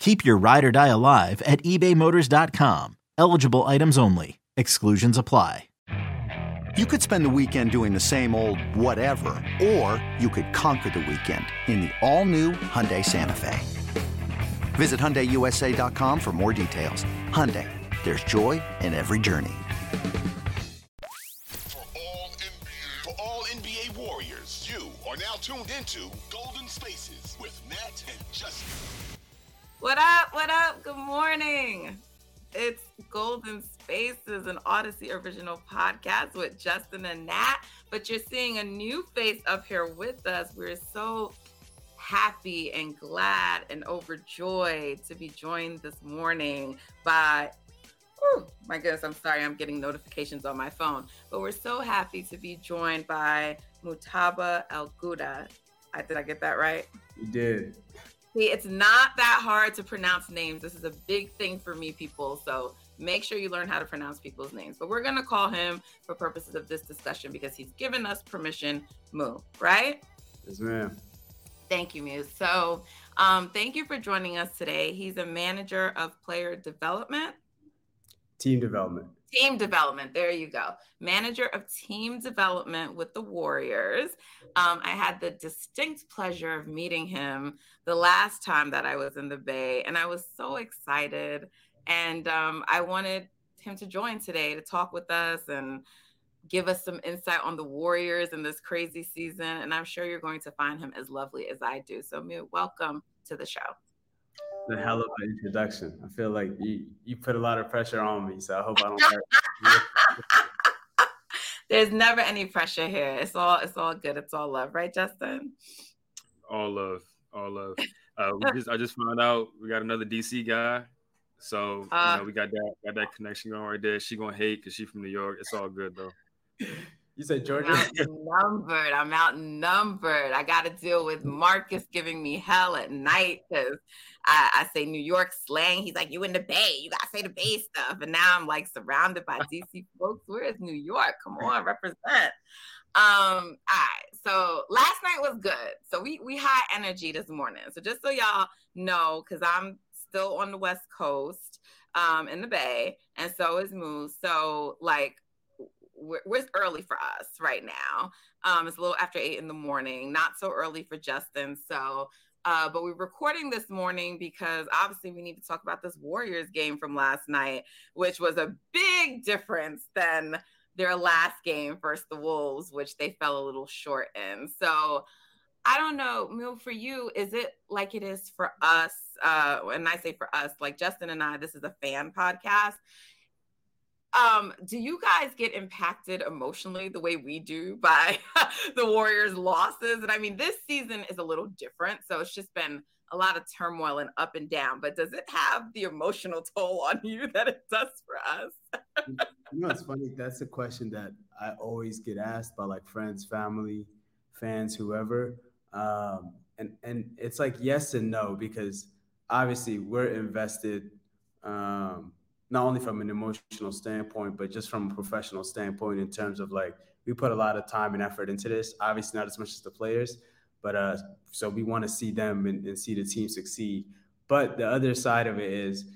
Keep your ride or die alive at ebaymotors.com. Eligible items only. Exclusions apply. You could spend the weekend doing the same old whatever, or you could conquer the weekend in the all-new Hyundai Santa Fe. Visit HyundaiUSA.com for more details. Hyundai, there's joy in every journey. For all NBA Warriors, you are now tuned into Golden Spaces with Matt and Justin. What up? What up? Good morning. It's Golden Spaces, an Odyssey original podcast with Justin and Nat. But you're seeing a new face up here with us. We're so happy and glad and overjoyed to be joined this morning by, oh my goodness, I'm sorry, I'm getting notifications on my phone. But we're so happy to be joined by Mujtaba Elguda. Did I get that right? You did. See, it's not that hard to pronounce names. This is a big thing for me, people. So make sure you learn how to pronounce people's names. But we're going to call him, for purposes of this discussion, because he's given us permission, Moo, right? Yes, ma'am. Thank you, Moo. So thank you for joining us today. He's a manager of player development. Team development. There you go. Manager of team development with the Warriors. I had the distinct pleasure of meeting him the last time that I was in the Bay, and I was so excited. And I wanted him to join today to talk with us and give us some insight on the Warriors in this crazy season. And I'm sure you're going to find him as lovely as I do. So, Mew, welcome to the show. The hell of an introduction. I feel like you put a lot of pressure on me, so I hope I don't hurt. There's never any pressure here. It's all good. It's all love, right, Justin? All love. I just found out we got another DC guy, so we got that connection going right there. She gonna hate because she from New York. It's all good though. You said Georgia? I'm outnumbered. I got to deal with Marcus giving me hell at night because I say New York slang. He's like, you in the Bay. You got to say the Bay stuff. And now I'm like surrounded by DC folks. Where is New York? Come on, represent. All right. So last night was good. So we high energy this morning. So just so y'all know, because I'm still on the West Coast in the Bay, and so is Moo. So like, it's early for us right now. It's a little after 8 a.m, not so early for Justin. So, but we're recording this morning because obviously we need to talk about this Warriors game from last night, which was a big difference than their last game versus the Wolves, which they fell a little short in. So I don't know, Mil, for you, is it like it is for us? And I say for us, like Justin and I, this is a fan podcast. Do you guys get impacted emotionally the way we do by the Warriors' losses? And I mean, this season is a little different, so it's just been a lot of turmoil and up and down. But does it have the emotional toll on you that it does for us? You know, it's funny. That's a question that I always get asked by like friends, family, fans, whoever. And it's like yes and no, because obviously we're invested not only from an emotional standpoint, but just from a professional standpoint in terms of like, we put a lot of time and effort into this, obviously not as much as the players, but so we want to see them and see the team succeed. But the other side of it is,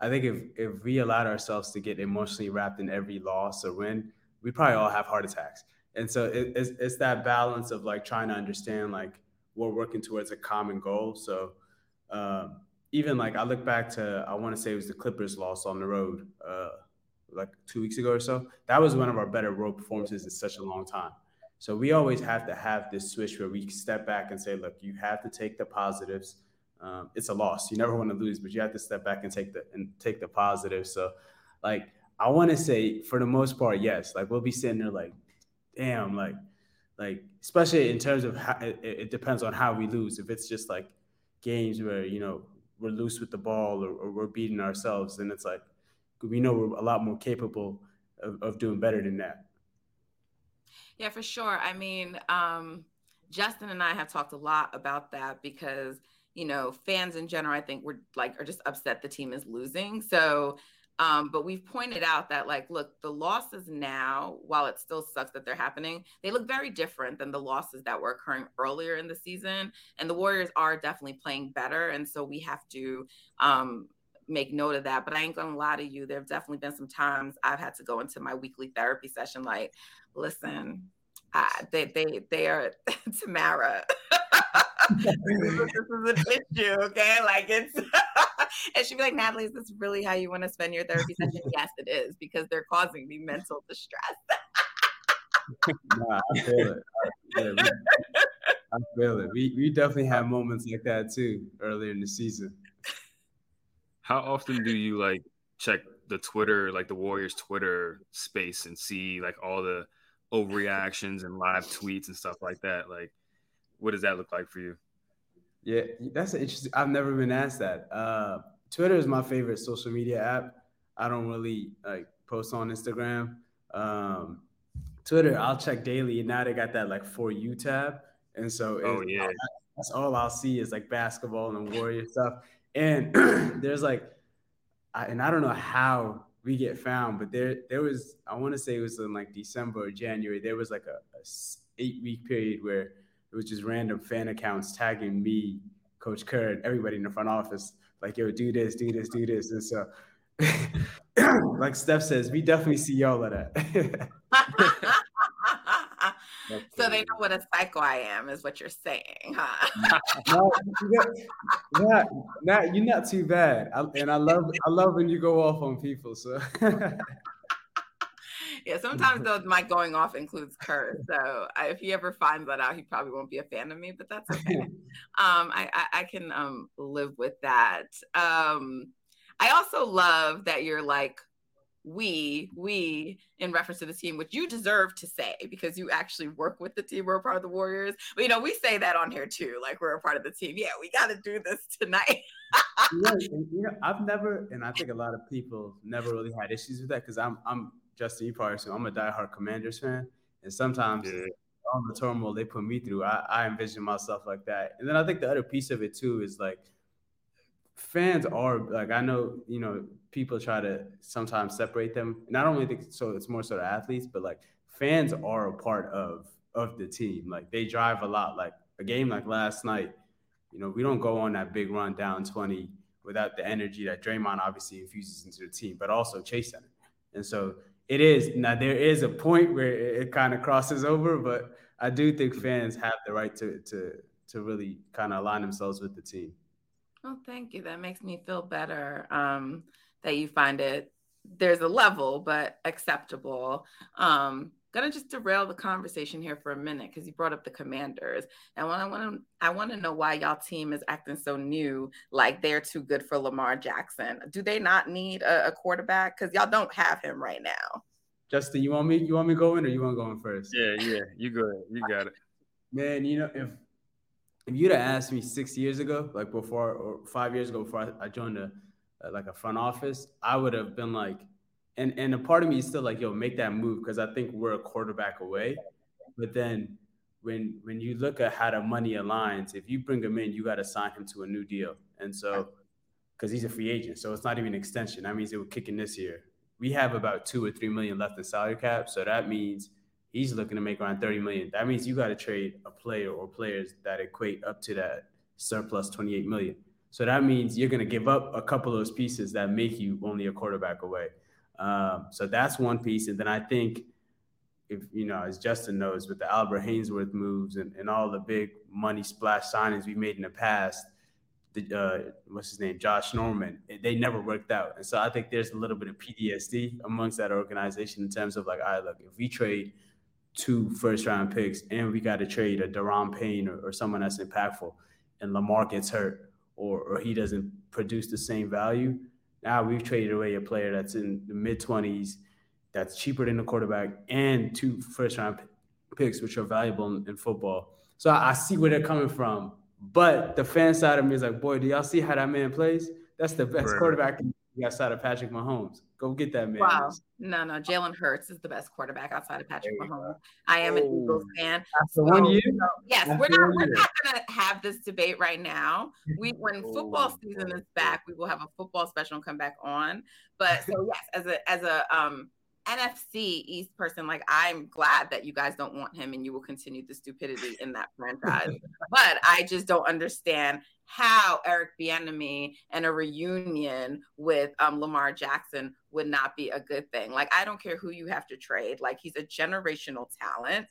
I think if we allowed ourselves to get emotionally wrapped in every loss or win, we probably all have heart attacks. And so it's that balance of like trying to understand, like we're working towards a common goal. So, even like I look back to, I want to say it was the Clippers loss on the road like 2 weeks ago or so. That was one of our better road performances in such a long time. So we always have to have this switch where we step back and say, look, you have to take the positives. It's a loss. You never want to lose, but you have to step back and take the positives. So, like, I want to say for the most part, yes. Like, we'll be sitting there like, damn, like especially in terms of how, it depends on how we lose. If it's just like games where, you know, we're loose with the ball or we're beating ourselves, and it's like we know we're a lot more capable of doing better than that. Yeah, for sure. I mean, Justin and I have talked a lot about that because, you know, fans in general, I think we're like, are just upset the team is losing. So, but we've pointed out that, like, look, the losses now, while it still sucks that they're happening, they look very different than the losses that were occurring earlier in the season. And the Warriors are definitely playing better. And so we have to make note of that. But I ain't going to lie to you. There have definitely been some times I've had to go into my weekly therapy session like, listen, they are Tamara. This is an issue, okay? Like, it's... And she'd be like, Natalie, is this really how you want to spend your therapy session? Yes, it is, because they're causing me mental distress. Nah, I feel it. I feel it. We definitely have moments like that, too, earlier in the season. How often do you, like, check the Twitter, like the Warriors Twitter space and see, like, all the overreactions and live tweets and stuff like that? Like, what does that look like for you? Yeah, that's interesting. I've never been asked that. Twitter is my favorite social media app. I don't really like post on Instagram. Twitter, I'll check daily. And now they got that like For You tab. And so that's all I'll see is like basketball and Warrior stuff. And there's like, I don't know how we get found, but there was, I want to say it was in like December or January. There was like a 8-week period where it was just random fan accounts tagging me, Coach Kerr, and everybody in the front office, like, yo, do this, do this, do this. And so, like Steph says, we definitely see y'all of that. So they know what a psycho I am is what you're saying, huh? No, you're not too bad. I love when you go off on people, so... Yeah, sometimes though my going off includes Kerr. So if he ever finds that out, he probably won't be a fan of me, but that's okay. I can live with that. I also love that you're like, we in reference to the team, which you deserve to say because you actually work with the team. We're a part of the Warriors. But, you know, we say that on here too, like we're a part of the team. Yeah, we got to do this tonight. Yeah, and, you know, I've never, and I think a lot of people never really had issues with that because I'm Justin, you probably so I'm a diehard Commanders fan, and sometimes on the turmoil they put me through, I envision myself like that. And then I think the other piece of it too is like fans are like, I know, you know, people try to sometimes separate them, and I don't really think so. It's more so the athletes, but like fans are a part of the team. Like they drive a lot. Like a game like last night, you know, we don't go on that big run down 20 without the energy that Draymond obviously infuses into the team, but also Chase Center, and so. It is. Now, there is a point where it kind of crosses over, but I do think fans have the right to really kind of align themselves with the team. Oh, thank you. That makes me feel better that you find it. There's a level, but acceptable. Gonna just derail the conversation here for a minute because you brought up the Commanders, and when I want to know why y'all team is acting so new, like they're too good for Lamar Jackson. Do they not need a quarterback? Because y'all don't have him right now. Justin, you want me to go in, or you want to go in first? Yeah, you go ahead. You got it, man. You know, if you'd have asked me 6 years ago, like before, or 5 years ago, before I joined a front office, I would have been like. And a part of me is still like, yo, make that move because I think we're a quarterback away. But then when you look at how the money aligns, if you bring him in, you got to sign him to a new deal. And so because he's a free agent, so it's not even an extension. That means it would kick in this year. We have about $2 or $3 million left in salary cap. So that means he's looking to make around $30 million. That means you got to trade a player or players that equate up to that surplus $28 million. So that means you're going to give up a couple of those pieces that make you only a quarterback away. So that's one piece. And then I think if, you know, as Justin knows, with the Albert Haynesworth moves and all the big money splash signings we made in the past, what's his name? Josh Norman, they never worked out. And so I think there's a little bit of PTSD amongst that organization in terms of like, all right, look, if we trade two first-round picks, and we got to trade a Deron Payne or someone that's impactful, and Lamar gets hurt or he doesn't produce the same value, now we've traded away a player that's in the mid-20s, that's cheaper than the quarterback, and two first-round picks, which are valuable in football. So I see where they're coming from. But the fan side of me is like, boy, do y'all see how that man plays? That's the best quarterback outside of Patrick Mahomes. Go get that man. Wow. No, Jalen Hurts is the best quarterback outside of Patrick Mahomes. I am an Eagles fan. After 1 year? Yes, we're not going to have this debate right now. When football season is back, we will have a football special and come back on. But so yes, as a NFC East person, like, I'm glad that you guys don't want him and you will continue the stupidity in that franchise. But I just don't understand how Eric Bieniemy and a reunion with Lamar Jackson would not be a good thing. Like, I don't care who you have to trade. Like, he's a generational talent.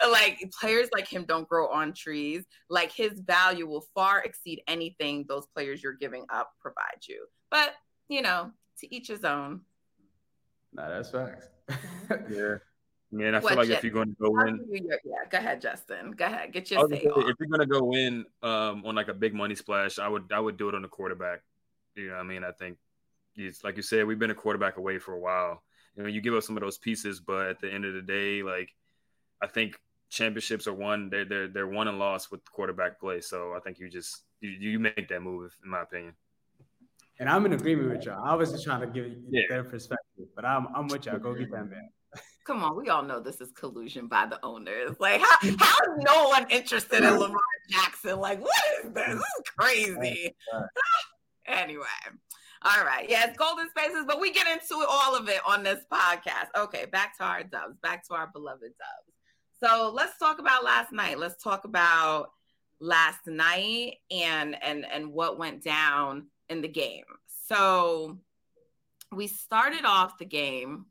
Like, players like him don't grow on trees. Like, his value will far exceed anything those players you're giving up provide you. But, you know, to each his own. No, that's facts. Yeah. Man, I feel like if you're going to go in. Yeah, go ahead, Justin. Go ahead. Get your say on. If you're going to go in on like a big money splash, I would do it on the quarterback. You know what I mean? I think it's like you said, we've been a quarterback away for a while. You know, you give up some of those pieces, but at the end of the day, like, I think championships are won. They're won and lost with quarterback play. So I think you make that move, in my opinion. And I'm in agreement with y'all. I was just trying to give you their perspective, but I'm with y'all. Go get that man. Come on, we all know this is collusion by the owners. Like, how is no one interested in Lamar Jackson? Like, what is this? This is crazy. Anyway, all right. Yeah, it's Golden Spaces, but we get into all of it on this podcast. Okay, back to our Dubs, back to our beloved Dubs. So let's talk about last night. Let's talk about last night and what went down in the game. So we started off the game.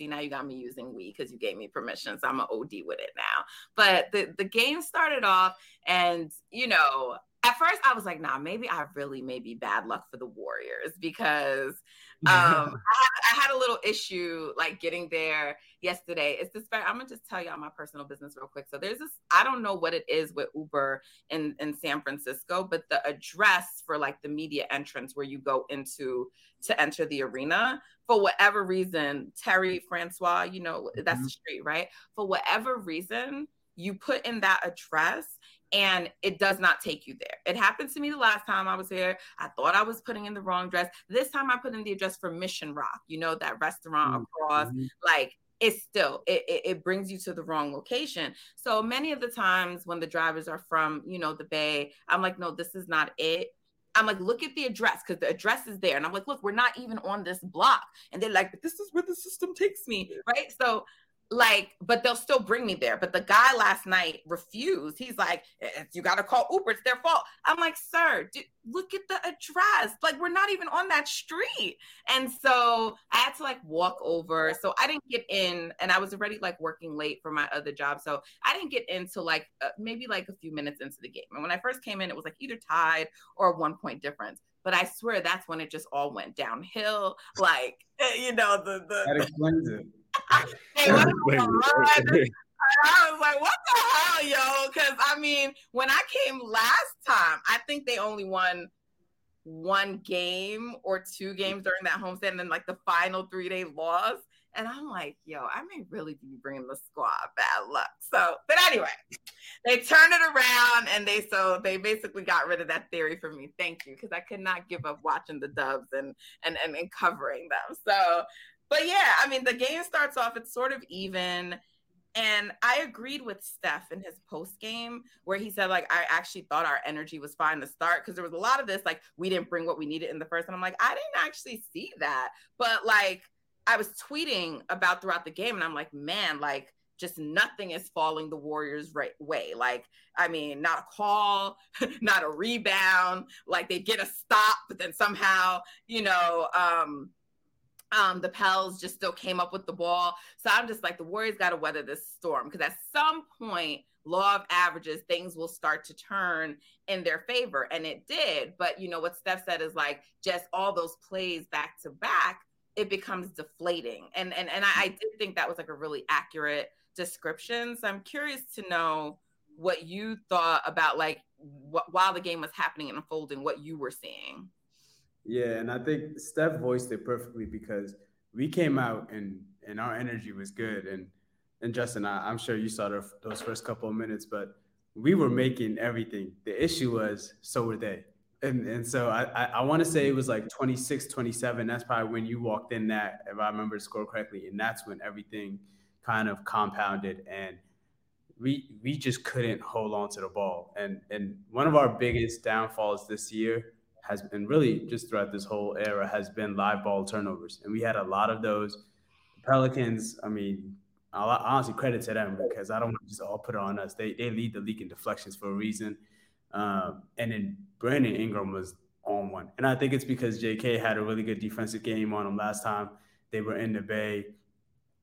Now you got me using we because you gave me permission, so I'm an OD with it now. But the game started off, and you know, at first I was like, nah, maybe bad luck for the Warriors, because I had a little issue like getting there yesterday. It's this. I'm gonna just tell y'all my personal business real quick. So there's this. I don't know what it is with Uber in San Francisco, but the address for like the media entrance where you go into to enter the arena, for whatever reason, Terry Francois, you know, that's the street, right? For whatever reason, you put in that address and it does not take you there. It happened to me the last time I was here. I thought I was putting in the wrong address. This time I put in the address for Mission Rock, you know, that restaurant across, like, it brings you to the wrong location. So many of the times when the drivers are from, you know, the Bay, I'm like, no, this is not it. I'm like, look at the address, because the address is there. And I'm like, look, we're not even on this block. And they're like, but this is where the system takes me, right? So like, but they'll still bring me there. But the guy last night refused. He's like, you got to call Uber. It's their fault. I'm like, sir, look at the address. Like, we're not even on that street. And so I had to like walk over. So I didn't get in, and I was already like working late for my other job. So I didn't get into like maybe like a few minutes into the game. And when I first came in, it was like either tied or 1 point difference. But I swear that's when it just all went downhill. Like, you know, that explains it. I was like, what the hell, yo? Because I mean, when I came last time, I think they only won one game or two games during that homestand, and then like the final 3-day loss. And I'm like, yo, I may really be bringing the squad bad luck. So, but anyway, they turned it around, and they basically got rid of that theory for me. Thank you, because I could not give up watching the Dubs and covering them. So. But yeah, I mean, the game starts off, it's sort of even. And I agreed with Steph in his post game where he said, like, I actually thought our energy was fine to start, because there was a lot of this, like, we didn't bring what we needed in the first. And I'm like, I didn't actually see that. But like, I was tweeting about throughout the game, and I'm like, man, like, just nothing is falling the Warriors' right way. Like, I mean, not a call, not a rebound. Like, they get a stop, but then somehow, you know, the Pels just still came up with the ball. So I'm just like, the Warriors got to weather this storm, because at some point, law of averages, things will start to turn in their favor. And it did. But, you know, what Steph said is like, just all those plays back to back, it becomes deflating. And I did think that was like a really accurate descriptions. I'm curious to know what you thought about, like, while the game was happening and unfolding, what you were seeing. Yeah, and I think Steph voiced it perfectly, because we came out and our energy was good. And Justin, I'm sure you saw those first couple of minutes, but we were making everything. The issue was, so were they. And so I want to say it was like 26, 27. That's probably when you walked in that, if I remember the score correctly. And that's when everything kind of compounded. And we just couldn't hold on to the ball. And one of our biggest downfalls this year has been, really just throughout this whole era, has been live ball turnovers. And we had a lot of those. The Pelicans, I mean, honestly, credit to them, because I don't want to just all put it on us. They lead the league in deflections for a reason. And then Brandon Ingram was on one. And I think it's because JK had a really good defensive game on him last time they were in the Bay.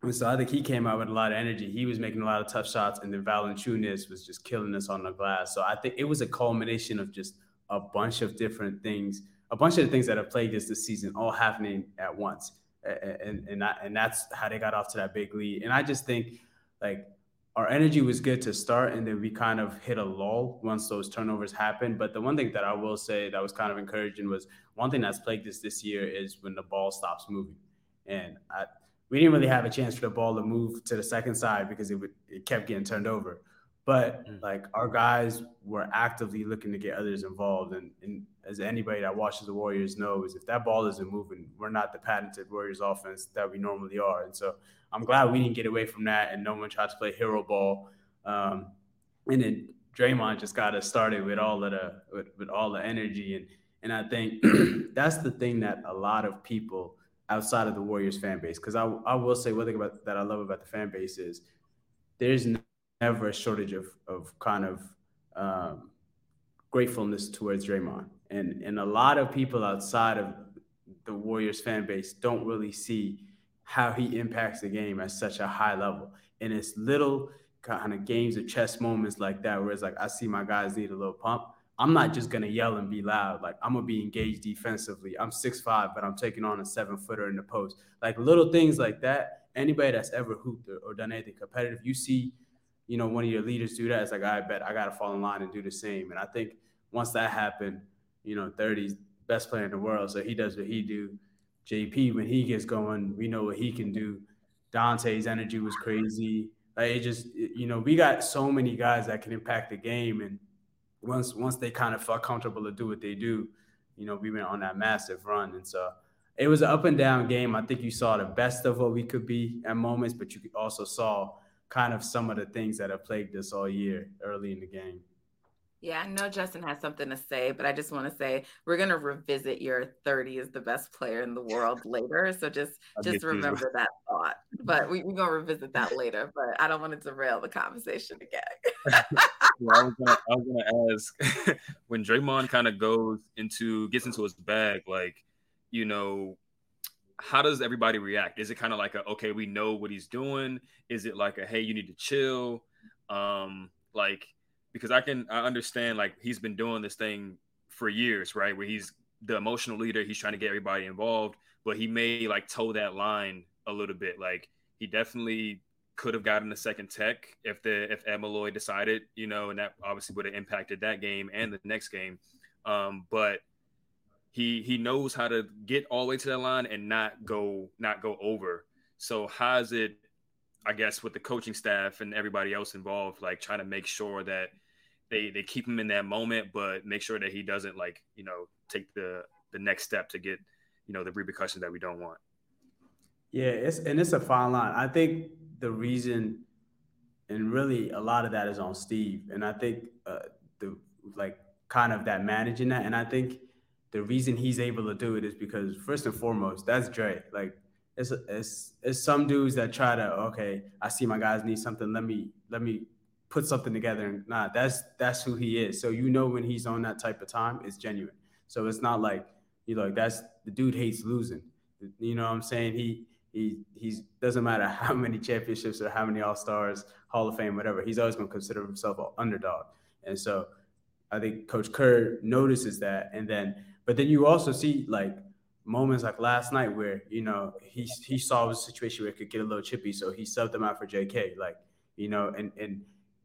And so I think he came out with a lot of energy. He was making a lot of tough shots, and then Valanciunas was just killing us on the glass. So I think it was a culmination of just a bunch of different things, a bunch of the things that have plagued us this season, all happening at once. And that's how they got off to that big lead. And I just think, like, our energy was good to start, and then we kind of hit a lull once those turnovers happened. But the one thing that I will say that was kind of encouraging was, one thing that's plagued us this year is when the ball stops moving. And we didn't really have a chance for the ball to move to the second side, because it kept getting turned over. But, like, our guys were actively looking to get others involved. And as anybody that watches the Warriors knows, if that ball isn't moving, we're not the patented Warriors offense that we normally are. And so I'm glad we didn't get away from that, and no one tried to play hero ball. And then Draymond just got us started with all the energy. And I think that's the thing that a lot of people outside of the Warriors fan base, because I will say one thing about that I love about the fan base is there's never a shortage of kind of gratefulness towards Draymond. And a lot of people outside of the Warriors fan base don't really see how he impacts the game at such a high level. And it's little kind of games of chess moments like that, where it's like, I see my guys need a little pump. I'm not just going to yell and be loud. Like, I'm going to be engaged defensively. I'm 6'5", but I'm taking on a 7-footer in the post. Like, little things like that. Anybody that's ever hooped or done anything competitive, you see, you know, one of your leaders do that. It's like, I bet I got to fall in line and do the same. And I think once that happened, you know, 30's best player in the world. So he does what he do. JP, when he gets going, we know what he can do. Dante's energy was crazy. Like, we got so many guys that can impact the game. And once they kind of felt comfortable to do what they do, you know, we went on that massive run. And so it was an up and down game. I think you saw the best of what we could be at moments, but you also saw kind of some of the things that have plagued us all year early in the game. Yeah, I know Justin has something to say, but I just want to say we're going to revisit your 30 is the best player in the world later. So just remember that thought. But we're going to revisit that later, but I don't want to derail the conversation again. Well, I was going to ask, when Draymond kind of gets into his bag, like, you know, how does everybody react? Is it kind of like okay, we know what he's doing? Is it like hey, you need to chill? Like, because I understand, like, he's been doing this thing for years, right? Where he's the emotional leader. He's trying to get everybody involved, but he may, like, toe that line a little bit. Like, he definitely could have gotten a second tech if Ed Malloy decided, you know, and that obviously would have impacted that game and the next game. But he knows how to get all the way to that line and not go over. So how is it, I guess, with the coaching staff and everybody else involved, like, trying to make sure that they keep him in that moment, but make sure that he doesn't, like, you know, take the next step to get, you know, the repercussions that we don't want? Yeah, it's a fine line. I think the reason, and really a lot of that is on Steve. And I think that managing that. And I think the reason he's able to do it is because, first and foremost, that's Dre. Like, it's some dudes that try to, okay, I see my guys need something. Let me put something together. And nah, that's who he is. So, you know, when he's on that type of time, it's genuine. So it's not like, you know, that's the dude hates losing. You know what I'm saying? He doesn't matter how many championships or how many All-Stars, Hall of Fame, whatever. He's always going to consider himself an underdog. And so I think Coach Kerr notices that. But then you also see, like, moments like last night where, you know, he saw a situation where it could get a little chippy, so he subbed him out for JK. Like, you know,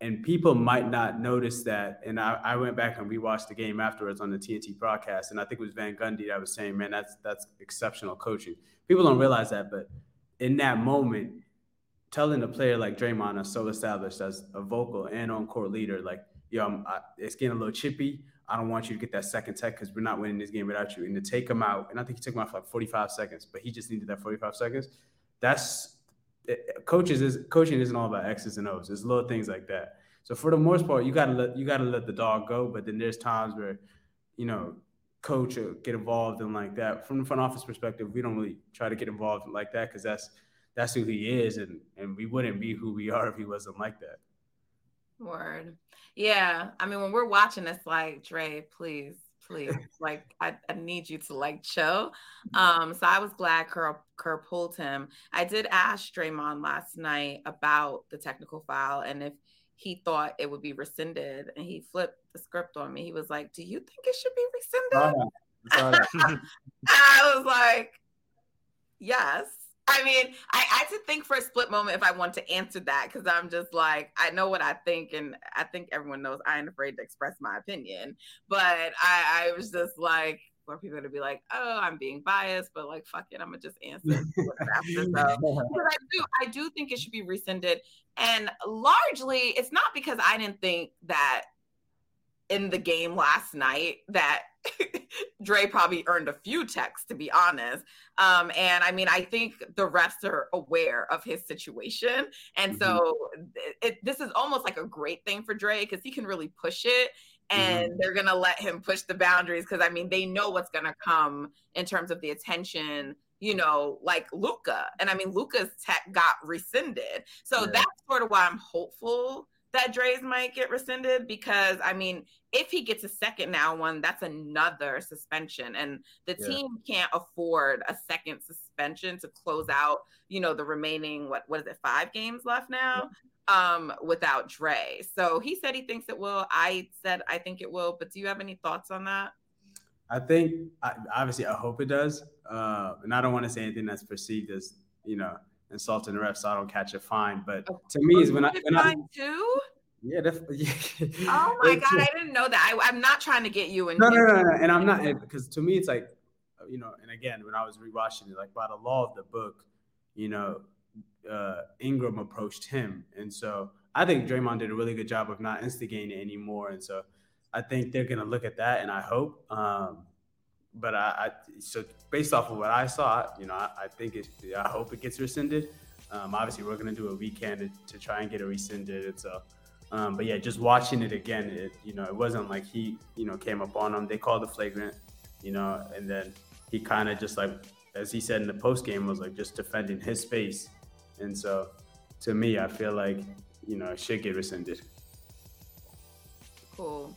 and people might not notice that. And I went back and rewatched the game afterwards on the TNT broadcast, and I think it was Van Gundy that was saying, man, that's exceptional coaching. People don't realize that, but in that moment, telling a player like Draymond, is so established as a vocal and on-court leader, like, yo, it's getting a little chippy. I don't want you to get that second tech because we're not winning this game without you. And to take him out, and I think he took him out for like 45 seconds, but he just needed that 45 seconds. Coaching isn't all about X's and O's. It's little things like that. So for the most part, you gotta let the dog go. But then there's times where, you know, coach will get involved in like that. From the front office perspective, we don't really try to get involved in like that because that's who he is, and we wouldn't be who we are if he wasn't like that. Word. Yeah. I mean, when we're watching, it's like, Dre, please. Like, I need you to, like, chill. So I was glad Kerr pulled him. I did ask Draymond last night about the technical foul and if he thought it would be rescinded, and he flipped the script on me. He was like, do you think it should be rescinded? I was like, yes. I mean, I had to think for a split moment if I want to answer that, because I'm just like, I know what I think, and I think everyone knows I ain't afraid to express my opinion. But I was just like, were people going to be like, oh, I'm being biased, but like, fuck it, I'm going to just answer. I do think it should be rescinded. And largely, it's not because I didn't think that in the game last night that Dre probably earned a few techs, to be honest. And I mean, I think the refs are aware of his situation. And so this is almost like a great thing for Dre because he can really push it. And they're going to let him push the boundaries because, I mean, they know what's going to come in terms of the attention, you know, like Luka. And I mean, Luka's tech got rescinded. So that's sort of why I'm hopeful that Dre's might get rescinded, because I mean, if he gets a second now one, that's another suspension, and the team can't afford a second suspension to close out, you know, the remaining what is it, 5 games left now without Dre. So he said he thinks it will. I said I think it will, but do you have any thoughts on that? I think obviously I hope it does, and I don't want to say anything that's perceived as, you know, insulting the refs, so I don't catch a fine. But to me, is when I too? Yeah, definitely. Oh my God, I didn't know that. I'm not trying to get you in. No. And I'm not, because to me, it's like, you know. And again, when I was rewatching it, like by the law of the book, you know, Ingram approached him, and so I think Draymond did a really good job of not instigating it anymore. And so I think they're gonna look at that, and I hope. But so based off of what I saw, you know, I hope it gets rescinded. Obviously, we're going to do what we can to try and get it rescinded. And so, but yeah, just watching it again, it wasn't like he, you know, came up on him. They called the flagrant, you know, and then he kind of just like, as he said in the post game, was like just defending his space. And so to me, I feel like, you know, it should get rescinded. Cool.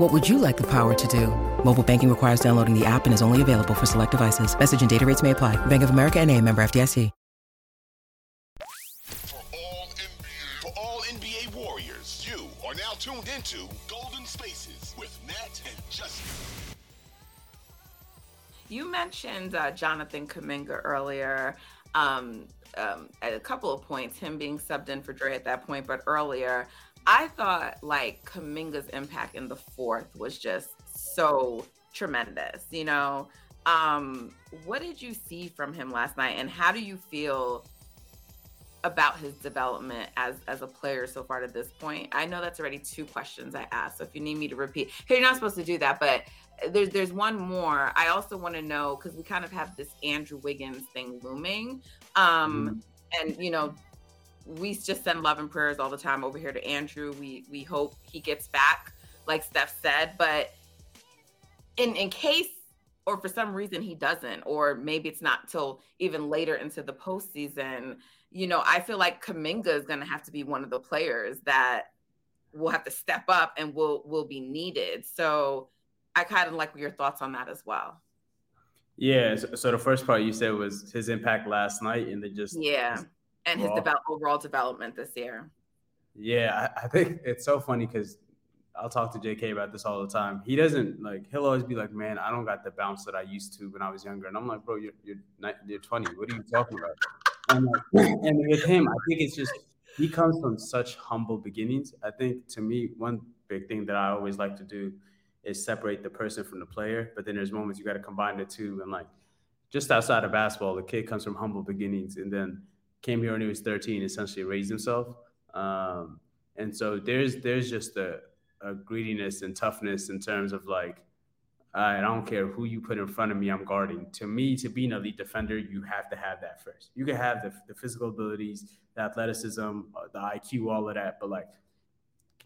What would you like the power to do? Mobile banking requires downloading the app and is only available for select devices. Message and data rates may apply. Bank of America NA, member FDIC. For all NBA Warriors, you are now tuned into Golden Spaces with Matt and Justin. You mentioned Jonathan Kuminga earlier. At a couple of points, him being subbed in for Dre at that point, but earlier, I thought like Kuminga's impact in the fourth was just so tremendous. You know, What did you see from him last night, and how do you feel about his development as a player so far to this point? I know that's already two questions I asked, so if you need me to repeat, you're not supposed to do that, but there's one more. I also want to know, because we kind of have this Andrew Wiggins thing looming. And, you know, we just send love and prayers all the time over here to Andrew. We hope he gets back, like Steph said, but in case, or for some reason he doesn't, or maybe it's not till even later into the postseason, you know, I feel like Kuminga is going to have to be one of the players that will have to step up and will be needed. So I kind of like your thoughts on that as well. Yeah. So the first part you said was his impact last night, and then just and his overall development this year. Yeah, I think it's so funny because I'll talk to JK about this all the time. He doesn't like. He'll always be like, "Man, I don't got the bounce that I used to when I was younger." And I'm like, "Bro, you're 20. What are you talking about?" And with him, I think it's just he comes from such humble beginnings. I think to me, one big thing that I always like to do is separate the person from the player. But then there's moments you got to combine the two. And like, just outside of basketball, the kid comes from humble beginnings, and then came here when he was 13, essentially raised himself. And so there's just a greediness and toughness in terms of like, I don't care who you put in front of me, I'm guarding. To me, to be an elite defender, you have to have that first. You can have the physical abilities, the athleticism, the IQ, all of that. But like,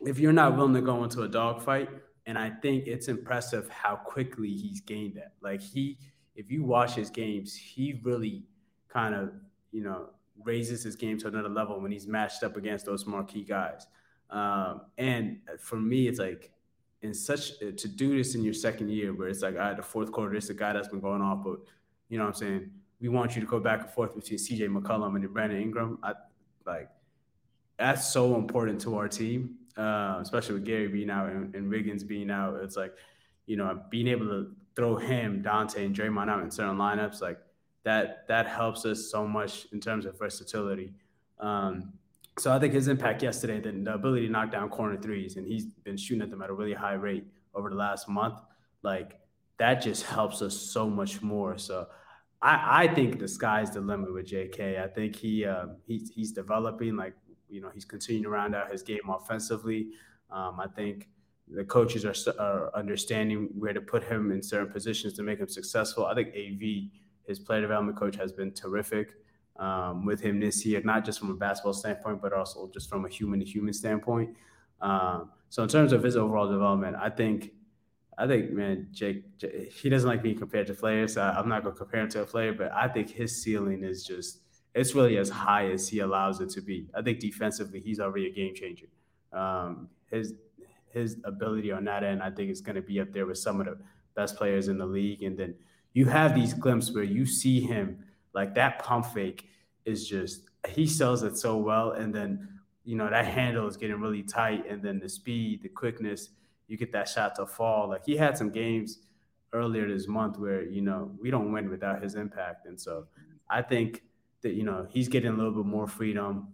if you're not willing to go into a dogfight, and I think it's impressive how quickly he's gained that. Like if you watch his games, he really kind of, you know, raises his game to another level when he's matched up against those marquee guys. And for me, it's like to do this in your second year where it's like, all right, the fourth quarter, this is a guy that's been going off, but you know what I'm saying? We want you to go back and forth between CJ McCollum and Brandon Ingram. That's so important to our team, especially with Gary being out and Wiggins being out. It's like, you know, being able to throw him, Dante, and Draymond out in certain lineups, like that helps us so much in terms of versatility. So I think his impact yesterday, the ability to knock down corner threes, and he's been shooting at them at a really high rate over the last month, like that just helps us so much more. So I think the sky's the limit with JK. I think he's developing, like, you know, he's continuing to round out his game offensively. I think the coaches are understanding where to put him in certain positions to make him successful. I think AV, his player development coach, has been terrific. With him this year, not just from a basketball standpoint, but also just from a human-to-human standpoint. So in terms of his overall development, I think, man, Jake, he doesn't like being compared to players. So I'm not going to compare him to a player, but I think his ceiling is just, it's really as high as he allows it to be. I think defensively, he's already a game changer. His ability on that end, I think, is going to be up there with some of the best players in the league. And then you have these glimpses where you see him, like that pump fake is just, he sells it so well. And then, you know, that handle is getting really tight. And then the speed, the quickness, you get that shot to fall. Like he had some games earlier this month where, you know, we don't win without his impact. And so I think that, you know, he's getting a little bit more freedom,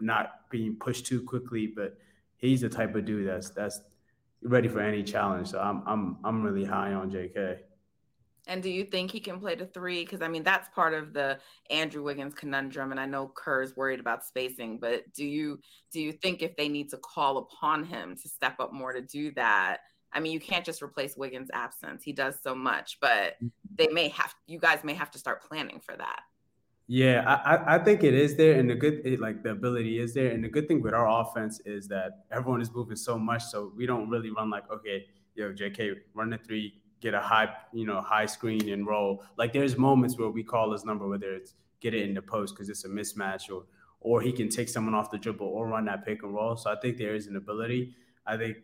not being pushed too quickly, but he's the type of dude that's ready for any challenge. So I'm really high on JK. And do you think he can play the three? Because, I mean, that's part of the Andrew Wiggins conundrum, and I know Kerr's worried about spacing, but do you think if they need to call upon him to step up more to do that? I mean, you can't just replace Wiggins' absence. He does so much, but you guys may have to start planning for that. Yeah, I think it is there, and the ability is there. And the good thing with our offense is that everyone is moving so much, so we don't really run like, okay, yo, JK, run the three, get a high screen and roll. Like there's moments where we call his number, whether it's get it in the post because it's a mismatch or he can take someone off the dribble or run that pick and roll. So I think there is an ability. I think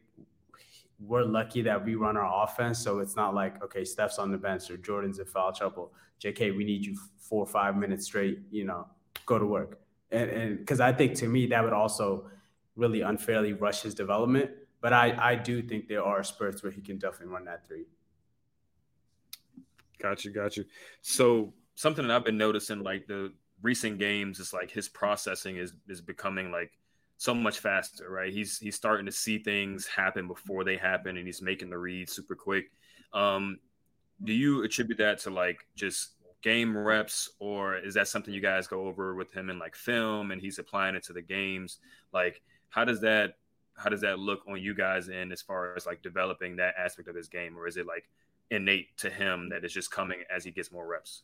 we're lucky that we run our offense. So it's not like, okay, Steph's on the bench or Jordan's in foul trouble. JK, we need you 4 or 5 minutes straight, you know, go to work. And 'cause I think to me, that would also really unfairly rush his development. But I do think there are spurts where he can definitely run that three. Got you. So something that I've been noticing, like the recent games, is like his processing is becoming like so much faster, right? He's starting to see things happen before they happen, and he's making the read super quick. Do you attribute that to like just game reps, or is that something you guys go over with him in like film and he's applying it to the games? Like, how does that look on you guys' end as far as like developing that aspect of his game, or is it like innate to him that is just coming as he gets more reps?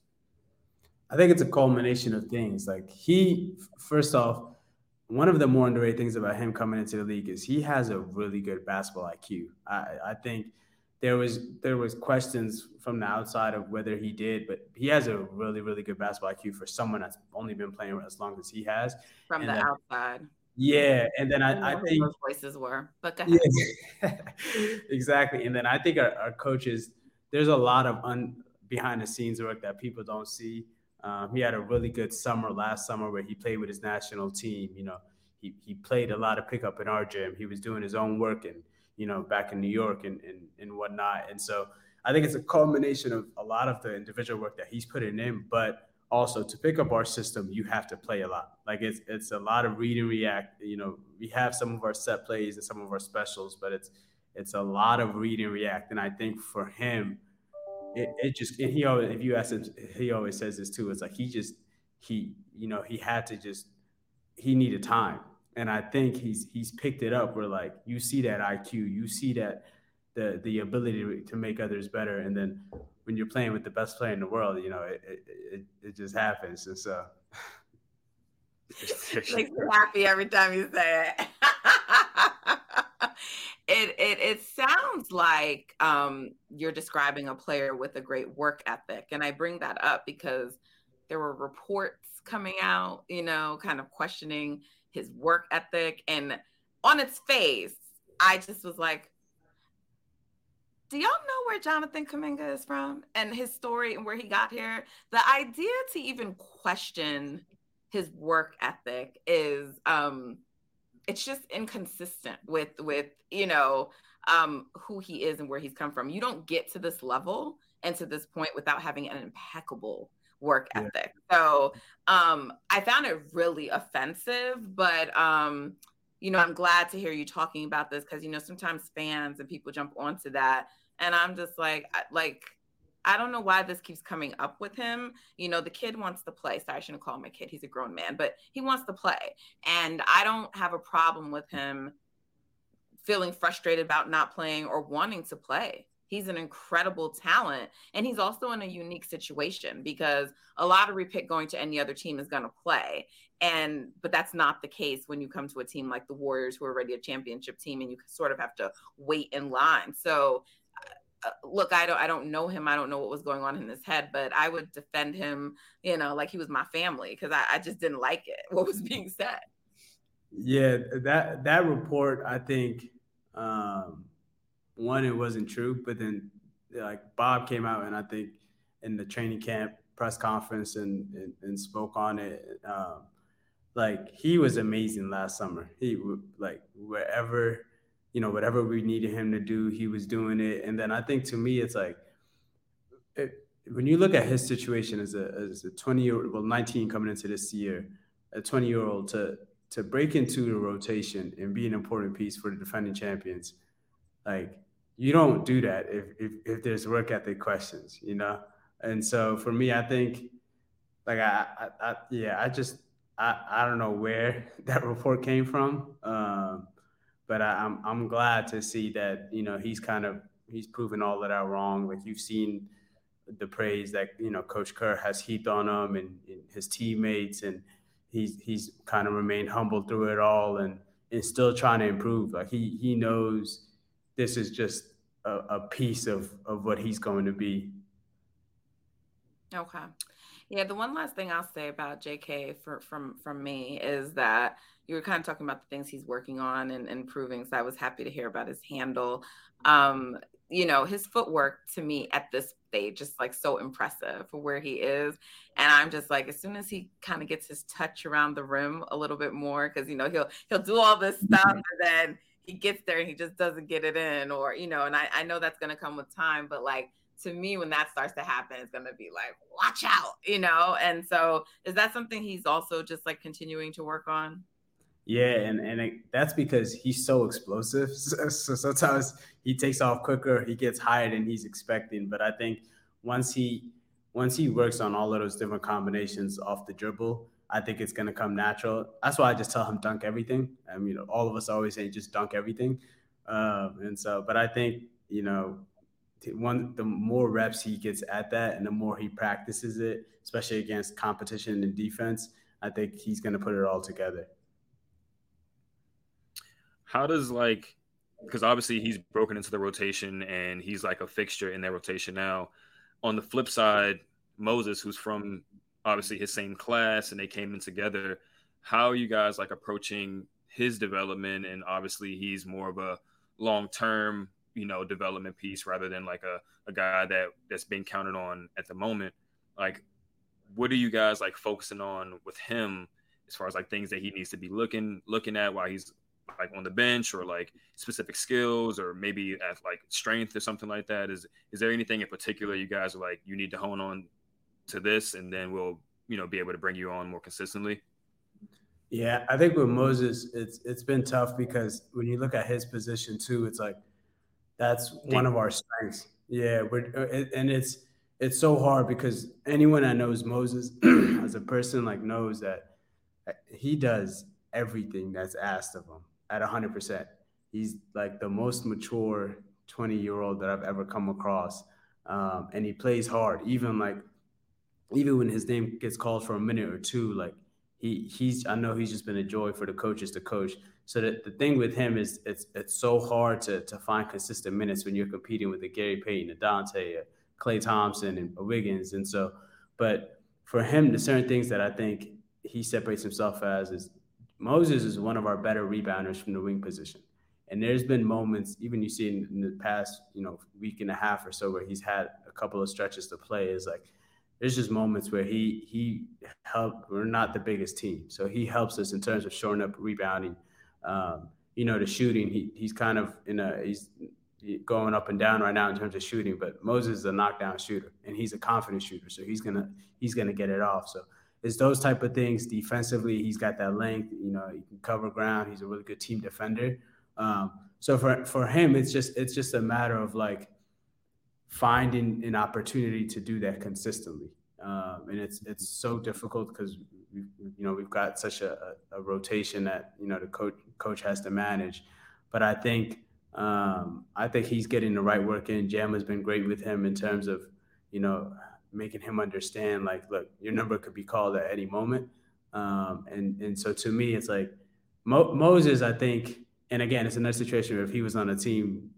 I think it's a culmination of things. Like first off, one of the more underrated things about him coming into the league is he has a really good basketball IQ. I think there was questions from the outside of whether he did, but he has a really, really good basketball IQ for someone that's only been playing as long as he has. From the outside. Yeah, and then I think those voices were, but go ahead. Yeah. Exactly. And then I think our coaches, there's a lot of behind the scenes work that people don't see. He had a really good summer last summer where he played with his national team. You know, he played a lot of pickup in our gym. He was doing his own work and, you know, back in New York and whatnot. And so I think it's a culmination of a lot of the individual work that he's putting in, but also to pick up our system, you have to play a lot. Like it's a lot of read and react. You know, we have some of our set plays and some of our specials, but it's a lot of read and react. And I think for him, and he always, if you ask him, he always says this too. It's like he needed time, and I think he's picked it up. Where like you see that IQ, you see that the ability to make others better, and then when you're playing with the best player in the world, you know it just happens. And so makes me happy every time you say it. It sounds like you're describing a player with a great work ethic. And I bring that up because there were reports coming out, you know, kind of questioning his work ethic. And on its face, I just was like, do y'all know where Jonathan Kuminga is from and his story and where he got here? The idea to even question his work ethic is it's just inconsistent with you know, who he is and where he's come from. You don't get to this level and to this point without having an impeccable work ethic. Yeah. So I found it really offensive, but, you know, I'm glad to hear you talking about this because, you know, sometimes fans and people jump onto that. And I'm just like, I don't know why this keeps coming up with him. You know, the kid wants to play. Sorry, I shouldn't call him a kid. He's a grown man, but he wants to play. And I don't have a problem with him feeling frustrated about not playing or wanting to play. He's an incredible talent. And he's also in a unique situation because a lottery pick going to any other team is going to play. But that's not the case when you come to a team like the Warriors, who are already a championship team, and you sort of have to wait in line. So look, I don't know him. I don't know what was going on in his head, but I would defend him, you know, like he was my family, because I just didn't like it, what was being said. Yeah, that report, I think, one, it wasn't true, but then like Bob came out and I think in the training camp press conference and spoke on it. Like he was amazing last summer. He like wherever, you know, whatever we needed him to do, he was doing it. And then I think to me, it's like when you look at his situation as a 20-year-old, well, 19 coming into this year, a 20-year-old to break into the rotation and be an important piece for the defending champions. Like you don't do that if there's work ethic questions, you know? And so for me, I think like I don't know where that report came from. But I'm glad to see that, you know, he's proven all that out wrong. Like you've seen the praise that, you know, Coach Kerr has heaped on him and his teammates, and he's kind of remained humble through it all and still trying to improve. Like he knows this is just a piece of what he's going to be. Okay. Yeah, the one last thing I'll say about JK from me is that you were kind of talking about the things he's working on and improving. So I was happy to hear about his handle. You know, his footwork to me at this stage is like so impressive for where he is. And I'm just like, as soon as he kind of gets his touch around the rim a little bit more, because, you know, he'll do all this stuff and then he gets there and he just doesn't get it in, or, you know, and I know that's going to come with time, but like, to me, when that starts to happen, it's going to be like, watch out, you know? And so is that something he's also just like continuing to work on? Yeah. And that's because he's so explosive. So sometimes he takes off quicker, he gets higher than he's expecting. But I think once he works on all of those different combinations off the dribble, I think it's going to come natural. That's why I just tell him dunk everything. I mean, all of us always say just dunk everything. But I think, the more reps he gets at that and the more he practices it, especially against competition and defense, I think he's going to put it all together. How does because obviously he's broken into the rotation and he's a fixture in that rotation now. On the flip side, Moses, who's from obviously his same class and they came in together, how are you guys approaching his development? And obviously he's more of a long-term, development piece rather than a guy that's being counted on at the moment. What are you guys focusing on with him as far as things that he needs to be looking at while he's on the bench, or specific skills, or maybe at strength or something like that? Is there anything in particular you guys are you need to hone on to this, and then we'll, be able to bring you on more consistently? Yeah, I think with Moses, it's been tough because when you look at his position too, it's that's one of our strengths. Yeah, and it's so hard because anyone that knows Moses as a person knows that he does everything that's asked of him at 100%. He's the most mature 20-year-old that I've ever come across, and he plays hard. Even when his name gets called for a minute or two, I know he's just been a joy for the coaches to coach. So that the thing with him is it's so hard to find consistent minutes when you're competing with a Gary Payton, a Dante, a Clay Thompson, and a Wiggins. And so, but for him, the certain things that I think he separates himself as is Moses is one of our better rebounders from the wing position. And there's been moments, even you see in the past, week and a half or so, where he's had a couple of stretches to play is there's just moments where he helped. We're not the biggest team, so he helps us in terms of shoring up rebounding. The shooting, he's kind of he's going up and down right now in terms of shooting. But Moses is a knockdown shooter, and he's a confident shooter, so he's gonna get it off. So it's those type of things. Defensively, he's got that length. He can cover ground. He's a really good team defender. So for him, it's just a matter of finding an opportunity to do that consistently, and it's so difficult because we've got such a rotation that the coach has to manage. But I think he's getting the right work in. Jam has been great with him in terms of making him understand look, your number could be called at any moment, and so to me it's Moses, I think. And again, it's another situation where if he was on a team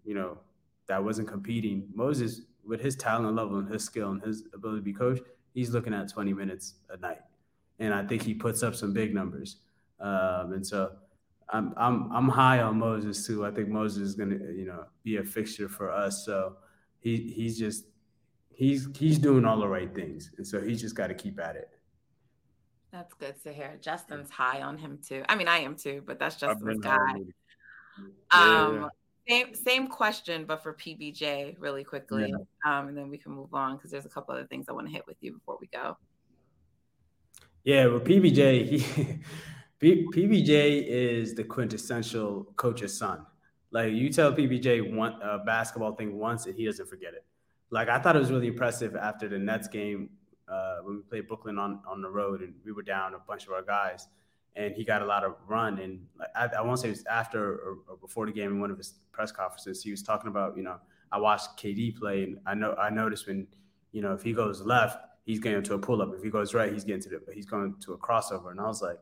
that wasn't competing, Moses, with his talent level and his skill and his ability to be coached, he's looking at 20 minutes a night, and I think he puts up some big numbers. And so, I'm high on Moses too. I think Moses is gonna be a fixture for us. So he's doing all the right things, and so he's just got to keep at it. That's good to hear. Justin's high on him too. I mean, I am too, but that's Justin's guy. Yeah. Same question, but for PBJ really quickly, yeah. And then we can move on because there's a couple other things I want to hit with you before we go. Yeah, well, PBJ is the quintessential coach's son. You tell PBJ one basketball thing once and he doesn't forget it. I thought it was really impressive after the Nets game when we played Brooklyn on the road and we were down a bunch of our guys. And he got a lot of run. And I won't say it was after or before the game in one of his press conferences, he was talking about, I watched KD play. And I noticed when, if he goes left, he's getting to a pull-up. If he goes right, he's going to a crossover. And I was like,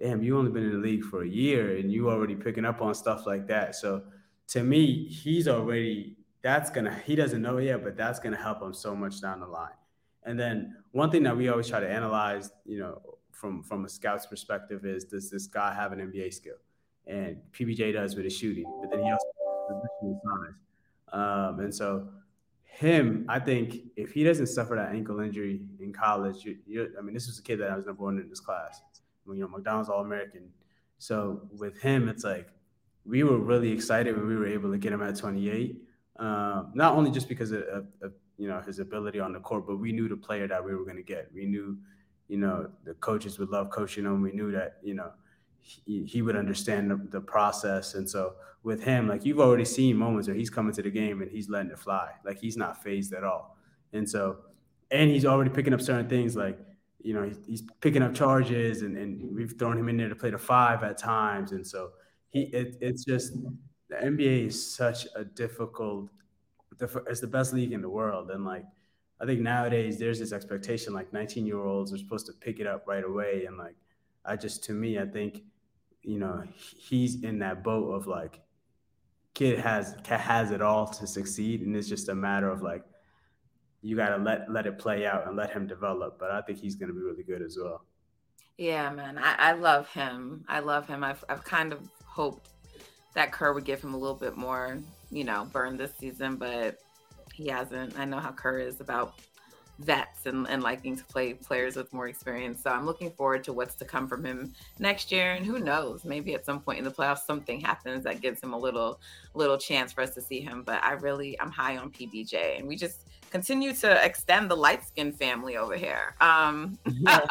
damn, you only been in the league for a year and you already picking up on stuff like that. So to me, he doesn't know it yet, but that's going to help him so much down the line. And then one thing that we always try to analyze, from a scout's perspective is, does this guy have an NBA skill? And PBJ does with his shooting, but then he also has positional size. And so him, I think if he doesn't suffer that ankle injury in college, this was a kid that I was number one in this class. McDonald's All-American. So with him, it's we were really excited when we were able to get him at 28. Not only just because of his ability on the court, but we knew the player that we were going to get. We knew the coaches would love coaching him. We knew that, he would understand the process. And so with him, you've already seen moments where he's coming to the game and he's letting it fly. He's not phased at all. And so, and he's already picking up certain things, like, you know, he's picking up charges, and we've thrown him in there to play the five at times. And so it's just, the NBA is such a difficult, it's the best league in the world. And like, I think nowadays there's this expectation, like 19-year-olds are supposed to pick it up right away. And like, I think, you know, he's in that boat of like, kid has it all to succeed. And it's just a matter of like, you got to let it play out and let him develop. But I think he's going to be really good as well. Yeah, man. I love him. I've kind of hoped that Kerr would give him a little bit more, you know, burn this season, but he hasn't. I know how Kerr is about vets and liking to play players with more experience. So I'm looking forward to what's to come from him next year. And who knows, maybe at some point in the playoffs, something happens that gives him a little chance for us to see him. But I'm high on PBJ, and we just continue to extend the light skinned family over here. All right.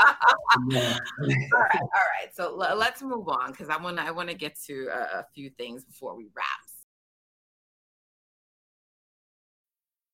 So let's move on, 'cause I want to get to a few things before we wrap.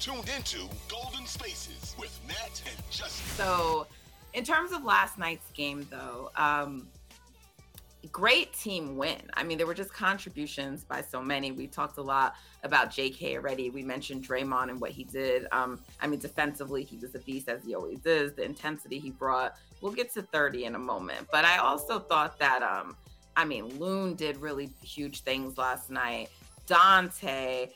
Tuned into Golden Spaces with Matt and Justin. So in terms of last night's game, though, great team win. I mean, there were just contributions by so many. We talked a lot about JK already. We mentioned Draymond and what he did. Defensively, he was a beast, as he always is. The intensity he brought. We'll get to 30 in a moment. But I also thought that, Loon did really huge things last night. Dante,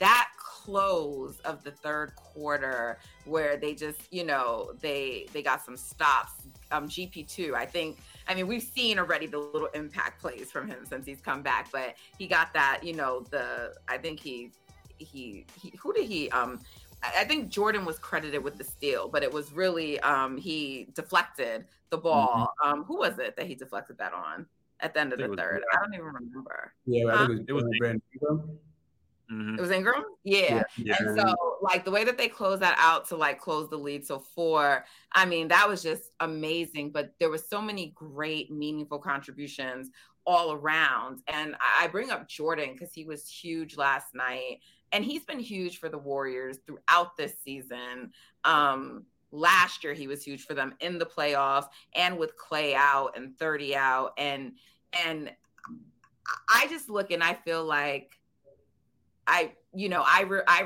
that close of the third quarter where they just, you know, they got some stops. GP2, we've seen already the little impact plays from him since he's come back, but he got that, you know, I think Jordan was credited with the steal, but it was really, he deflected the ball. Mm-hmm. Who was it that he deflected that on at the end of the third? I don't even remember. Yeah, I think it was Brandon Ingram. Mm-hmm. It was Ingram? Yeah. And so, like, the way that they closed that out to, like, close the lead to 4, that was just amazing. But there were so many great, meaningful contributions all around. And I bring up Jordan because he was huge last night. And he's been huge for the Warriors throughout this season. Last year, he was huge for them in the playoffs and with Clay out and 30 out. And I just look and I feel like, I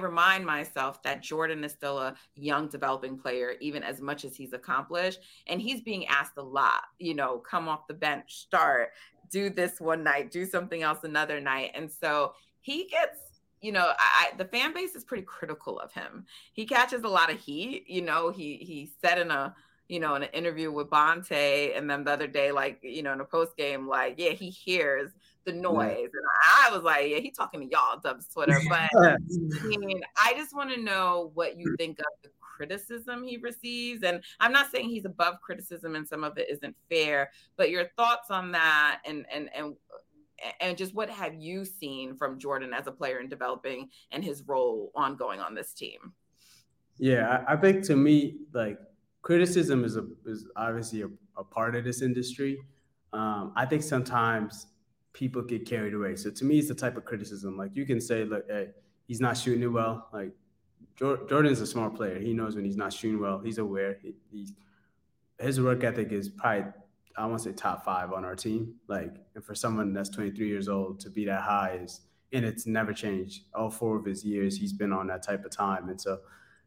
remind myself that Jordan is still a young developing player, even as much as he's accomplished. And he's being asked a lot, you know, come off the bench, start, do this one night, do something else another night. And so he gets, you know, the fan base is pretty critical of him. He catches a lot of heat. You know, he said in a, you know, in an interview with Bonte and then the other day, like, you know, in a post game, like, yeah, he hears the noise. And I was like, yeah, he's talking to y'all, Dub's Twitter. But I just want to know what you think of the criticism he receives. And I'm not saying he's above criticism and some of it isn't fair, but your thoughts on that and just what have you seen from Jordan as a player in developing and his role ongoing on this team? Yeah, I think to me, like, criticism is obviously a part of this industry. I think sometimes people get carried away. So to me, it's the type of criticism, like, you can say, look, hey, he's not shooting it well. Like, Jordan's a smart player. He knows when he's not shooting well. He's aware. His work ethic is probably, I want to say, top 5 on our team. Like, and for someone that's 23 years old to be that high and it's never changed. All 4 of his years, he's been on that type of time. And so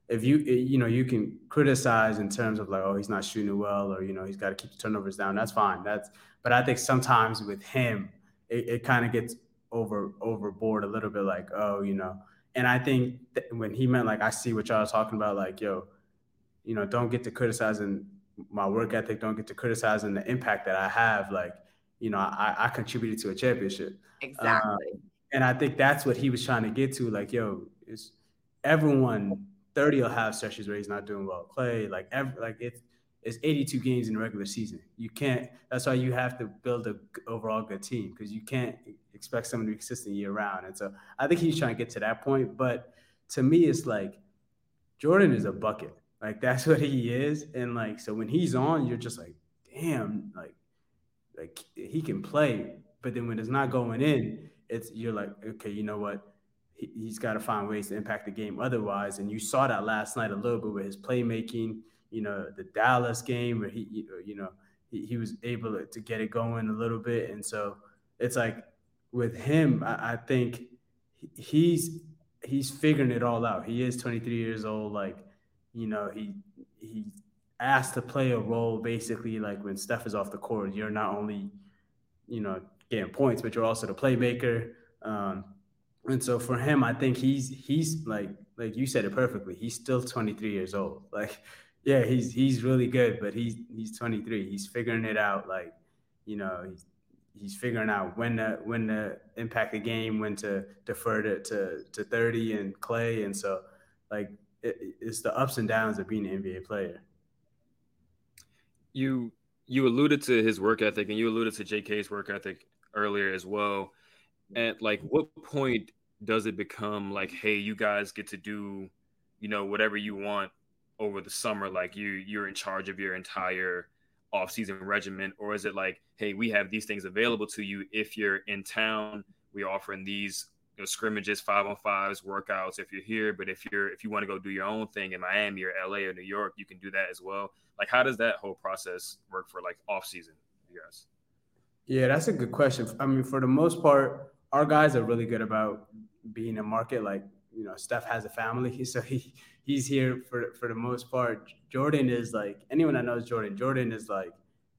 if you can criticize in terms of like, oh, he's not shooting it well, or, you know, he's got to keep the turnovers down. That's fine. But I think sometimes with him, it kind of gets overboard a little bit, like, oh, you know. And I think when he meant, like, I see what y'all are talking about, like, yo, you know, don't get to criticizing my work ethic, don't get to criticizing the impact that I have. Like, you know, I contributed to a championship. Exactly. And I think that's what he was trying to get to. Like, yo, it's everyone. 30 will have stretches where he's not doing well. Clay, it's 82 games in the regular season. You can't. That's why you have to build an overall good team, because you can't expect someone to be consistent year round. And so I think he's trying to get to that point. But to me, it's like Jordan is a bucket. Like, that's what he is. And like, so when he's on, you're just like, damn, like he can play. But then when it's not going in, you're like, okay, you know what? He's got to find ways to impact the game otherwise. And you saw that last night a little bit with his playmaking, you know, the Dallas game where he was able to get it going a little bit. And so it's like with him, I think he's figuring it all out. He is 23 years old. Like, you know, he asked to play a role basically like when Steph is off the court, you're not only, you know, getting points, but you're also the playmaker. And so for him, I think he's like you said it perfectly. He's still 23 years old. Like, yeah, he's really good, but he's 23. He's figuring it out. Like, you know, he's figuring out when to impact the game, when to defer to 30 and Clay. And so, like, it's the ups and downs of being an NBA player. You alluded to his work ethic, and you alluded to JK's work ethic earlier as well. At like what point does it become like, hey, you guys get to do, you know, whatever you want over the summer, like you're in charge of your entire offseason regimen? Or is it like, hey, we have these things available to you if you're in town, we're offering these, you know, scrimmages, 5-on-5s, workouts if you're here, but if you want to go do your own thing in Miami or LA or New York, you can do that as well. Like, how does that whole process work for like offseason, you guys? Yeah, that's a good question. I mean, for the most part, our guys are really good about being in market. Like, you know, Steph has a family, so he's here for the most part. Jordan is like, anyone that knows Jordan is like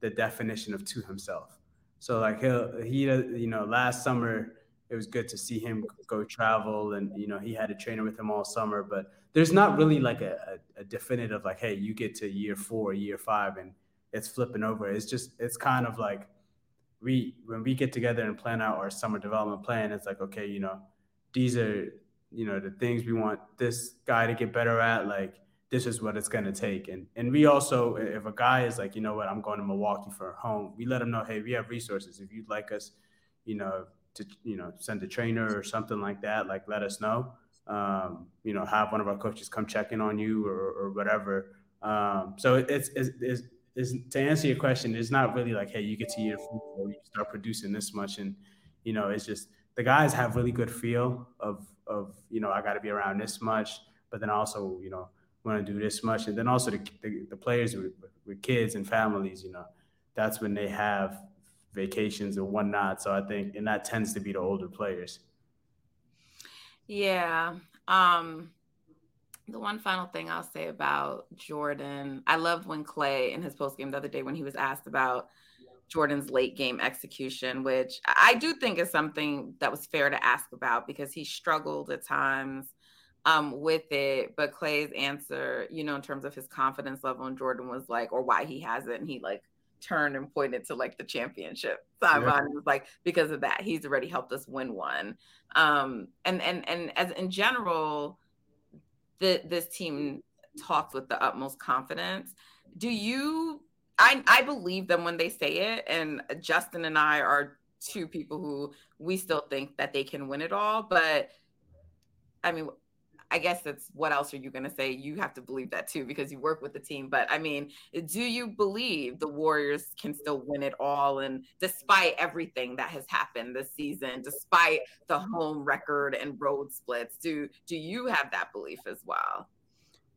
the definition of to himself. So like you know, last summer it was good to see him go travel, and you know, he had a trainer with him all summer. But there's not really like a definitive like, hey, you get to year 4, year 5, and it's flipping over. It's just, it's kind of like, when we get together and plan out our summer development plan, it's like, okay, you know, these are, you know, the things we want this guy to get better at. Like, this is what it's going to take. And we also, if a guy is like, you know what, I'm going to Milwaukee for home, we let him know, hey, we have resources. If you'd like us, you know, to, you know, send a trainer or something like that, like, let us know. You know, have one of our coaches come check in on you or whatever. So it's is, to answer your question, it's not really like, hey, you get to year 4, you start producing this much. And, you know, it's just the guys have really good feel of you know, I got to be around this much, but then also, you know, want to do this much. And then also the players with kids and families, you know, that's when they have vacations and whatnot. So I think, and that tends to be the older players. Yeah. The one final thing I'll say about Jordan, I loved when Clay in his postgame the other day when he was asked about Jordan's late game execution, which I do think is something that was fair to ask about because he struggled at times with it. But Clay's answer, you know, in terms of his confidence level in Jordan was like, or why he hasn't, and he like turned and pointed to like the championship. So yeah. I was like, because of that, he's already helped us win one. And as in general, this team talks with the utmost confidence. I believe them when they say it. And Justin and I are two people who we still think that they can win it all. But I mean, I guess that's, what else are you going to say? You have to believe that too, because you work with the team. But I mean, do you believe the Warriors can still win it all? And despite everything that has happened this season, despite the home record and road splits, do you have that belief as well?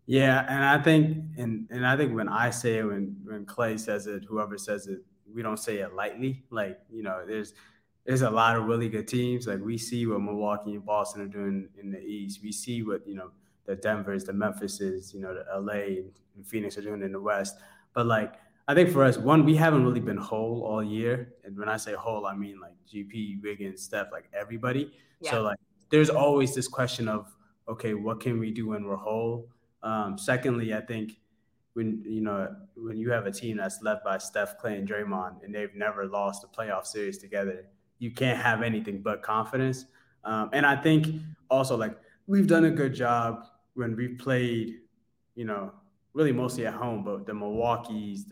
Yeah. And I think, and I think when I say it, when Clay says it, whoever says it, we don't say it lightly. Like, you know, there's a lot of really good teams. Like, we see what Milwaukee and Boston are doing in the East. We see what, you know, the Denvers, the Memphises, you know, the LA and Phoenix are doing in the West. But like, I think for us, one, we haven't really been whole all year. And when I say whole, I mean like GP, Wiggins, Steph, like everybody. Yeah. So like, there's always this question of, okay, what can we do when we're whole? Secondly, I think when you have a team that's led by Steph, Clay, and Draymond, and they've never lost a playoff series together, you can't have anything but confidence. And I think also, like, we've done a good job when we played, you know, really mostly at home, but the Milwaukees,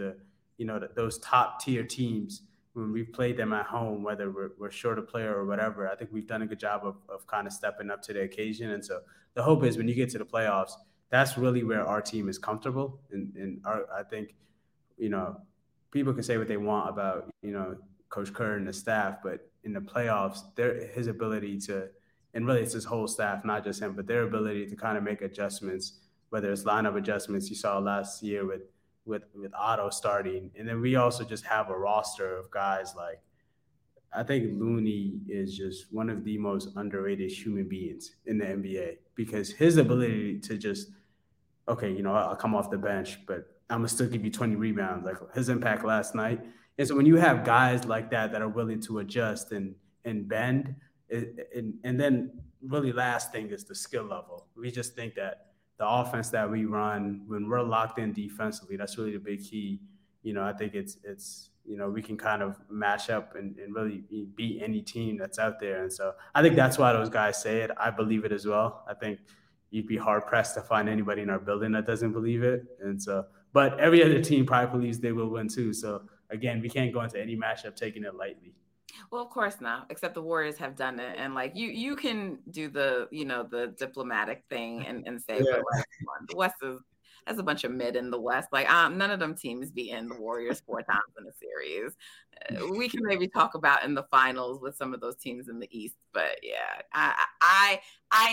those top tier teams, when we've played them at home, whether we're short a player or whatever, I think we've done a good job of kind of stepping up to the occasion. And so the hope is when you get to the playoffs, that's really where our team is comfortable. And I think, you know, people can say what they want about, you know, Coach Kerr and the staff, but in the playoffs, his ability to, and really it's his whole staff, not just him, but their ability to kind of make adjustments, whether it's lineup adjustments you saw last year with Otto starting. And then we also just have a roster of guys like, I think Looney is just one of the most underrated human beings in the NBA, because his ability to just, okay, you know, I'll come off the bench, but I'm going to still give you 20 rebounds, like his impact last night. And so when you have guys like that that are willing to adjust and bend, and then really last thing is the skill level. We just think that the offense that we run, when we're locked in defensively, that's really the big key. You know, I think it's you know, we can kind of match up and really beat any team that's out there. And so I think that's why those guys say it. I believe it as well. I think you'd be hard pressed to find anybody in our building that doesn't believe it. And so, but every other team probably believes they will win too. So again, we can't go into any matchup taking it lightly. Well, of course not, except the Warriors have done it. And like, you can do the, you know, the diplomatic thing and say, yeah, but the West is, that's a bunch of mid in the West. Like, none of them teams beaten the Warriors 4 times in a series. We can maybe talk about in the finals with some of those teams in the East, but yeah, I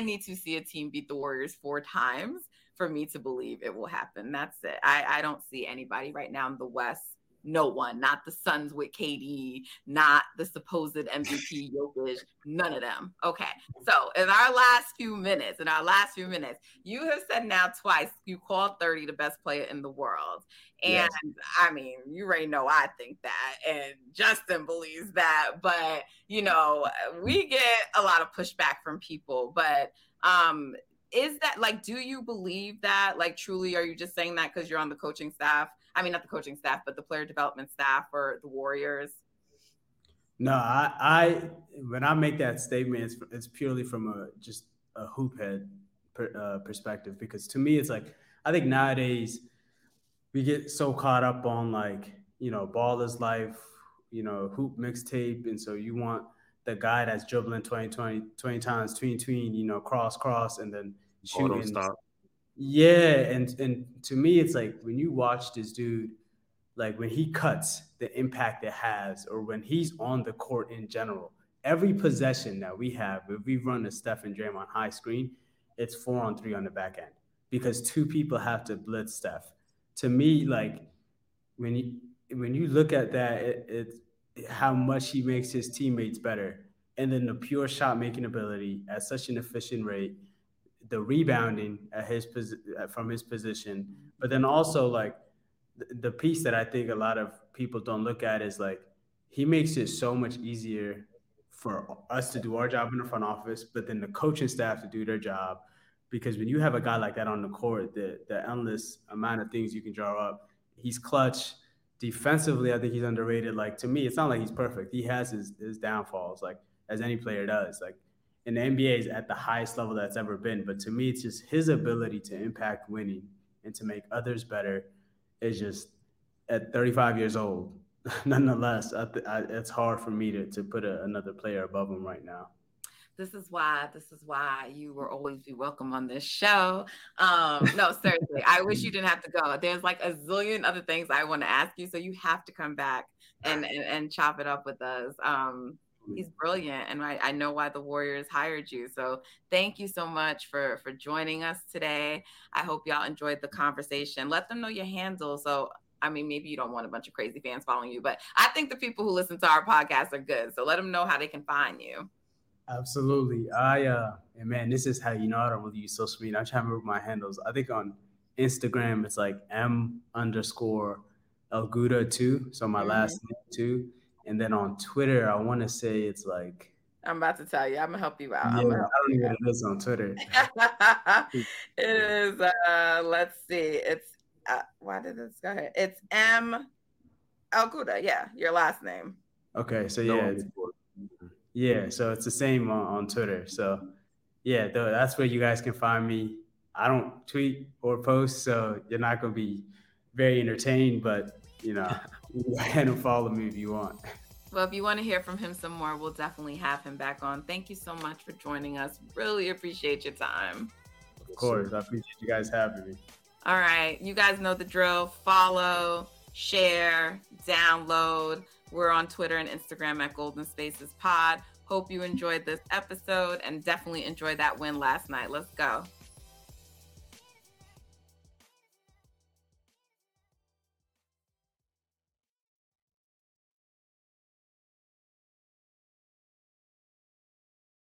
need to see a team beat the Warriors 4 times for me to believe it will happen. That's it. I don't see anybody right now in the West. No one, not the Suns with KD, not the supposed MVP Jokic, none of them. Okay, so in our last few minutes, you have said now twice you called 30 the best player in the world. And yes. I mean, you already know I think that, and Justin believes that, but, you know, we get a lot of pushback from people, but is that, like, do you believe that? Like, truly, are you just saying that because you're on the coaching staff? I mean, not the coaching staff, but the player development staff or the Warriors? No, I when I make that statement, it's purely from a hoop head perspective, because to me, it's like, I think nowadays we get so caught up on, like, you know, ball is life, you know, hoop mixtape. And so you want the guy that's dribbling 20 times, tween, you know, cross, and then shooting. Auto-stop. Yeah, and to me, it's like when you watch this dude, like when he cuts, the impact it has, or when he's on the court in general, every possession that we have, if we run a Steph and Draymond high screen, it's 4-on-3 on the back end because 2 people have to blitz Steph. To me, like when you look at that, it's how much he makes his teammates better, and then the pure shot making ability at such an efficient rate. The rebounding at from his position, but then also like the piece that I think a lot of people don't look at is like he makes it so much easier for us to do our job in the front office, but then the coaching staff to do their job, because when you have a guy like that on the court, the endless amount of things you can draw up. He's clutch defensively. I think he's underrated. Like, to me, it's not like he's perfect. He has his downfalls, like as any player does. Like, and the NBA is at the highest level that's ever been. But to me, it's just his ability to impact winning and to make others better is just, at 35 years old, nonetheless, it's hard for me to put another player above him right now. This is why you will always be welcome on this show. No, seriously, I wish you didn't have to go. There's like a zillion other things I want to ask you, so you have to come back and chop it up with us. He's brilliant, and I know why the Warriors hired you. So thank you so much for joining us today. I hope y'all enjoyed the conversation. Let them know your handle. So, I mean, maybe you don't want a bunch of crazy fans following you, but I think the people who listen to our podcast are good. So let them know how they can find you. Absolutely. And man, this is how you know I don't really use social media. I'm trying to remember my handles. I think on Instagram, it's like M_Elguda2. So my last name too. And then on Twitter, I want to say it's like... I'm about to tell you. I'm going to help you out. Yeah, I don't even know this on Twitter. It is, let's see. It's, why did this go ahead? It's M. Elguda. Yeah, your last name. Okay, so yeah. No, Yeah, so it's the same on Twitter. So, yeah, that's where you guys can find me. I don't tweet or post, so you're not going to be very entertained, but, you know, you can follow me if you want. Well, if you want to hear from him some more, we'll definitely have him back on. Thank you so much for joining us. Really appreciate your time. Of course. I appreciate you guys having me. All right. You guys know the drill. Follow, share, download. We're on Twitter and Instagram at Golden Spaces Pod. Hope you enjoyed this episode and definitely enjoyed that win last night. Let's go.